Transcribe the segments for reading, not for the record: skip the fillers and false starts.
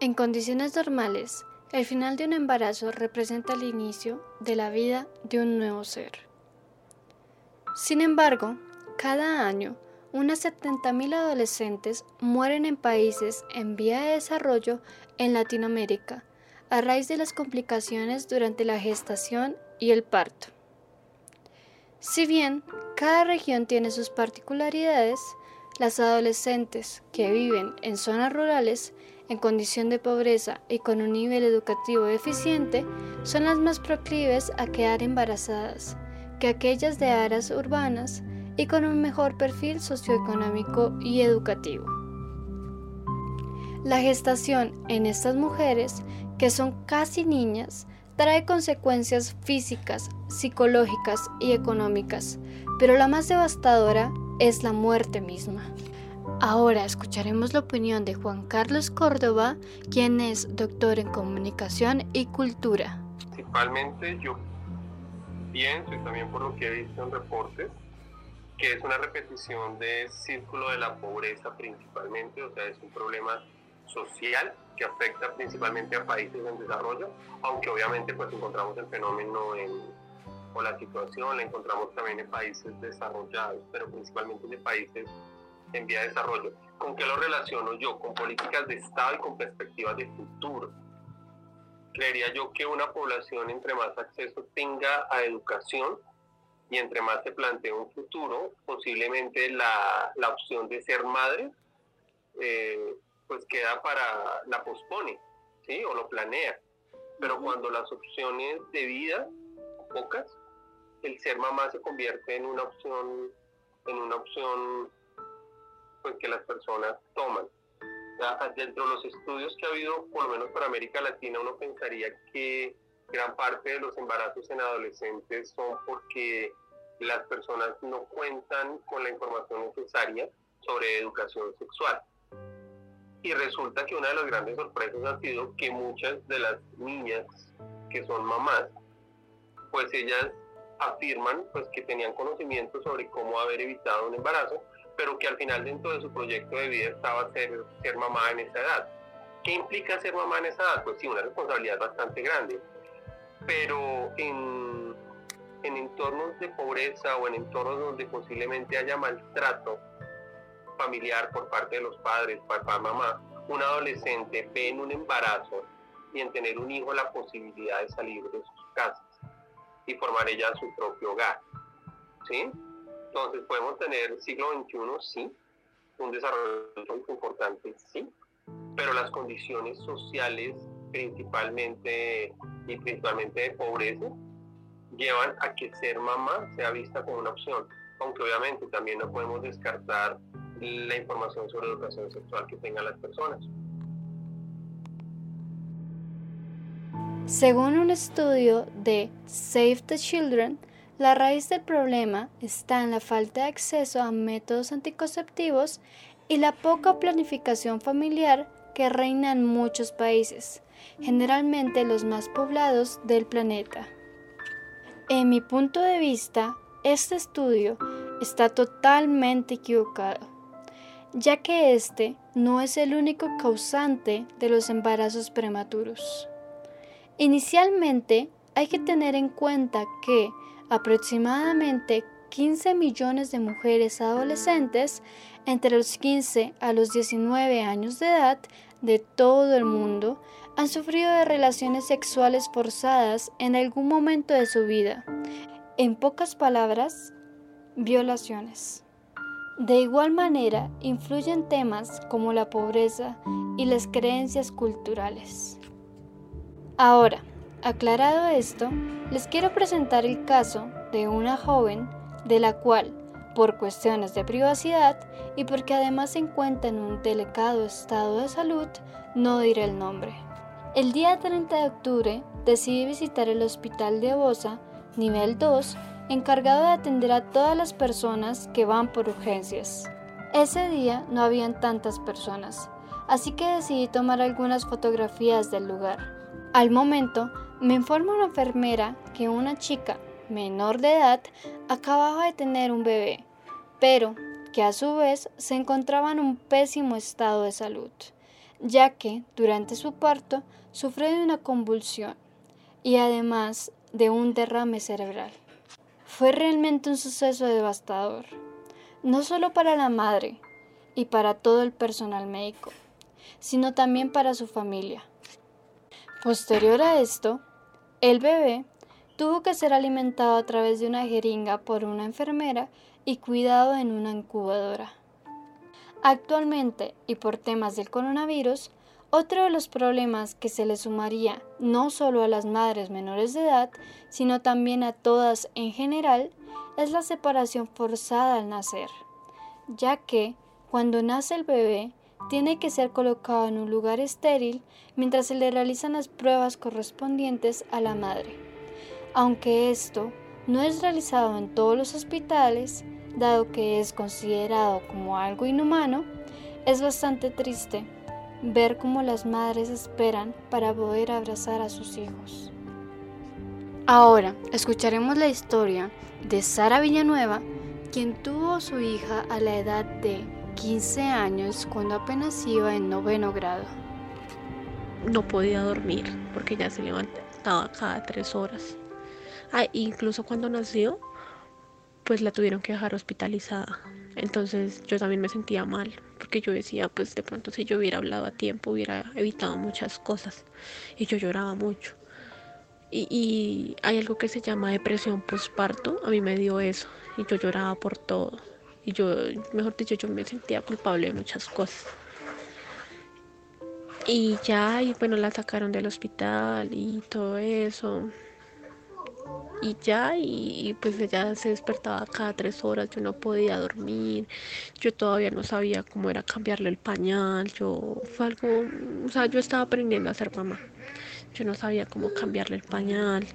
En condiciones normales, el final de un embarazo representa el inicio de la vida de un nuevo ser. Sin embargo, cada año, unas 70.000 adolescentes mueren en países en vía de desarrollo en Latinoamérica, a raíz de las complicaciones durante la gestación y el parto. Si bien cada región tiene sus particularidades, las adolescentes que viven en zonas rurales, en condición de pobreza y con un nivel educativo deficiente, son las más proclives a quedar embarazadas que aquellas de áreas urbanas y con un mejor perfil socioeconómico y educativo. La gestación en estas mujeres, que son casi niñas, trae consecuencias físicas, psicológicas y económicas, pero la más devastadora es la muerte misma. Ahora escucharemos la opinión de Juan Carlos Córdoba, quien es doctor en comunicación y cultura. Principalmente yo pienso, y también por lo que he visto en reportes, que es una repetición del círculo de la pobreza principalmente, o sea, es un problema social que afecta principalmente a países en desarrollo, aunque obviamente pues encontramos el fenómeno o la situación la encontramos también en países desarrollados, pero principalmente en países en vía de desarrollo. ¿Con qué lo relaciono yo? Con políticas de Estado y con perspectivas de futuro. Creería yo que una población entre más acceso tenga a educación y entre más se plantea un futuro, posiblemente la opción de ser madre pues queda para, la pospone, ¿sí? O lo planea. Pero cuando las opciones de vida, pocas, el ser mamá se convierte en una opción pues, que las personas toman. Ya, dentro de los estudios que ha habido, por lo menos para América Latina, uno pensaría que gran parte de los embarazos en adolescentes son porque las personas no cuentan con la información necesaria sobre educación sexual. Y resulta que una de las grandes sorpresas ha sido que muchas de las niñas que son mamás, pues ellas afirman pues, que tenían conocimiento sobre cómo haber evitado un embarazo, pero que al final dentro de su proyecto de vida estaba ser mamá en esa edad. ¿Qué implica ser mamá en esa edad? Pues sí, una responsabilidad bastante grande, pero en entornos de pobreza o en entornos donde posiblemente haya maltrato familiar por parte de los padres, papá, mamá, un adolescente ve en un embarazo y en tener un hijo la posibilidad de salir de sus casas y formar ella su propio hogar, ¿sí? Entonces podemos tener siglo XXI, sí, un desarrollo importante, sí, pero las condiciones sociales principalmente de pobreza llevan a que ser mamá sea vista como una opción, aunque obviamente también no podemos descartar la información sobre educación sexual que tengan las personas. Según un estudio de Save the Children, la raíz del problema está en la falta de acceso a métodos anticonceptivos y la poca planificación familiar que reina en muchos países, generalmente los más poblados del planeta. En mi punto de vista, este estudio está totalmente equivocado, ya que este no es el único causante de los embarazos prematuros. Inicialmente, hay que tener en cuenta que aproximadamente 15 millones de mujeres adolescentes entre los 15 a los 19 años de edad de todo el mundo han sufrido de relaciones sexuales forzadas en algún momento de su vida. En pocas palabras, violaciones. De igual manera, influyen temas como la pobreza y las creencias culturales. Ahora, aclarado esto, les quiero presentar el caso de una joven de la cual, por cuestiones de privacidad y porque además se encuentra en un delicado estado de salud, no diré el nombre. El día 30 de octubre decidí visitar el hospital de Bosa, nivel 2, encargado de atender a todas las personas que van por urgencias. Ese día no habían tantas personas, así que decidí tomar algunas fotografías del lugar. Al momento, me informa una enfermera que una chica menor de edad acababa de tener un bebé, pero que a su vez se encontraba en un pésimo estado de salud. ya que durante su parto sufrió de una convulsión y además de un derrame cerebral. Fue realmente un suceso devastador, no solo para la madre y para todo el personal médico, sino también para su familia. Posterior a esto, el bebé tuvo que ser alimentado a través de una jeringa por una enfermera y cuidado en una incubadora. Actualmente, y por temas del coronavirus, otro de los problemas que se le sumaría no solo a las madres menores de edad, sino también a todas en general, es la separación forzada al nacer, ya que cuando nace el bebé tiene que ser colocado en un lugar estéril mientras se le realizan las pruebas correspondientes a la madre. Aunque esto no es realizado en todos los hospitales, dado que es considerado como algo inhumano, es bastante triste ver cómo las madres esperan para poder abrazar a sus hijos. Ahora escucharemos la historia de Sara Villanueva, quien tuvo a su hija a la edad de 15 años cuando apenas iba en 9º grado. No podía dormir porque ya se levantaba cada 3 horas. Incluso cuando nació, pues la tuvieron que dejar hospitalizada. Entonces yo también me sentía mal, porque yo decía, pues de pronto si yo hubiera hablado a tiempo hubiera evitado muchas cosas. Y yo lloraba mucho. Y hay algo que se llama depresión posparto, a mí me dio eso. Y yo lloraba por todo. Y yo, mejor dicho, yo me sentía culpable de muchas cosas. Y ya, la sacaron del hospital y todo eso. Y ya, pues ella se despertaba cada 3 horas, yo no podía dormir, yo todavía no sabía cómo era cambiarle el pañal, yo estaba aprendiendo a ser mamá, yo no sabía cómo cambiarle el pañal,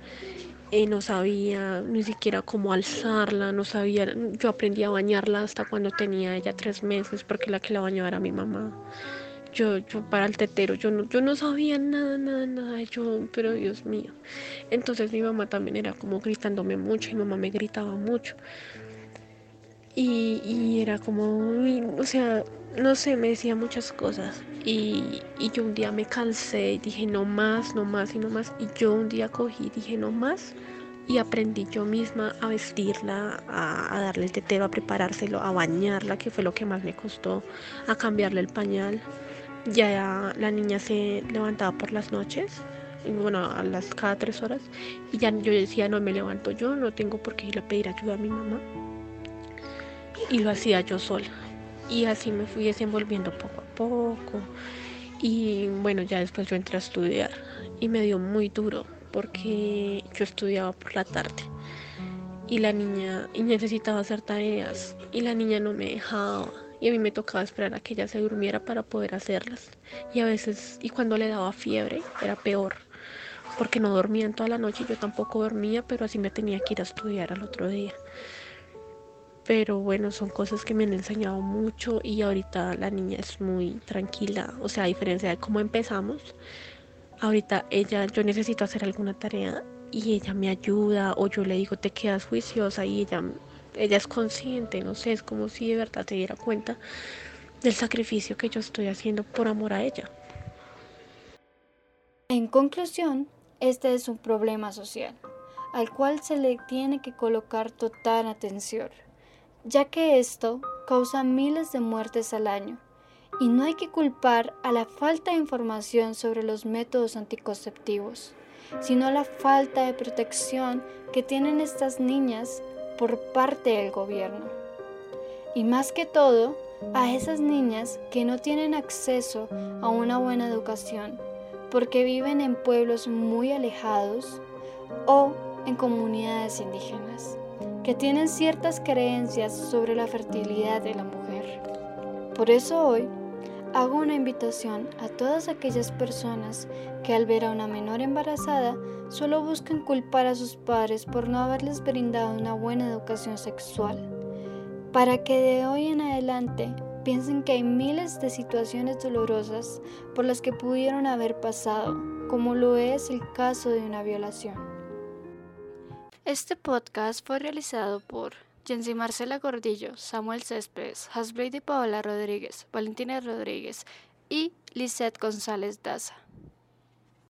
no sabía ni siquiera cómo alzarla, no sabía, yo aprendí a bañarla hasta cuando tenía ella 3 meses, porque la que la bañaba era mi mamá. Yo para el tetero, yo no sabía nada, pero Dios mío. Entonces mi mamá también era como gritándome mucho, mi mamá me gritaba mucho. Y era como, no sé, me decía muchas cosas. Y yo un día me cansé y dije no más. Y yo un día cogí y dije no más. Y aprendí yo misma a vestirla, a darle el tetero, a preparárselo, a bañarla, que fue lo que más me costó, a cambiarle el pañal. Ya la niña se levantaba por las noches, cada 3 horas, y ya yo decía, no me levanto yo, no tengo por qué irle a pedir ayuda a mi mamá, y lo hacía yo sola, y así me fui desenvolviendo poco a poco, y ya después yo entré a estudiar, y me dio muy duro, porque yo estudiaba por la tarde, y necesitaba hacer tareas, y la niña no me dejaba, y a mí me tocaba esperar a que ella se durmiera para poder hacerlas. Y a veces, y cuando le daba fiebre, era peor, porque no dormían toda la noche, yo tampoco dormía, pero así me tenía que ir a estudiar al otro día. Pero son cosas que me han enseñado mucho y ahorita la niña es muy tranquila, a diferencia de cómo empezamos, ahorita yo necesito hacer alguna tarea y ella me ayuda, o yo le digo, te quedas juiciosa y ella es consciente, no sé, es como si de verdad se diera cuenta del sacrificio que yo estoy haciendo por amor a ella. En conclusión, este es un problema social, al cual se le tiene que colocar total atención, ya que esto causa miles de muertes al año, y no hay que culpar a la falta de información sobre los métodos anticonceptivos, sino a la falta de protección que tienen estas niñas por parte del gobierno. Y más que todo, a esas niñas que no tienen acceso a una buena educación, porque viven en pueblos muy alejados o en comunidades indígenas, que tienen ciertas creencias sobre la fertilidad de la mujer. Por eso hoy hago una invitación a todas aquellas personas que al ver a una menor embarazada solo buscan culpar a sus padres por no haberles brindado una buena educación sexual, para que de hoy en adelante piensen que hay miles de situaciones dolorosas por las que pudieron haber pasado, como lo es el caso de una violación. Este podcast fue realizado por Jensi Marcela Gordillo, Samuel Céspedes, Hazbrady Paola Rodríguez, Valentina Rodríguez, y Lisette González Daza.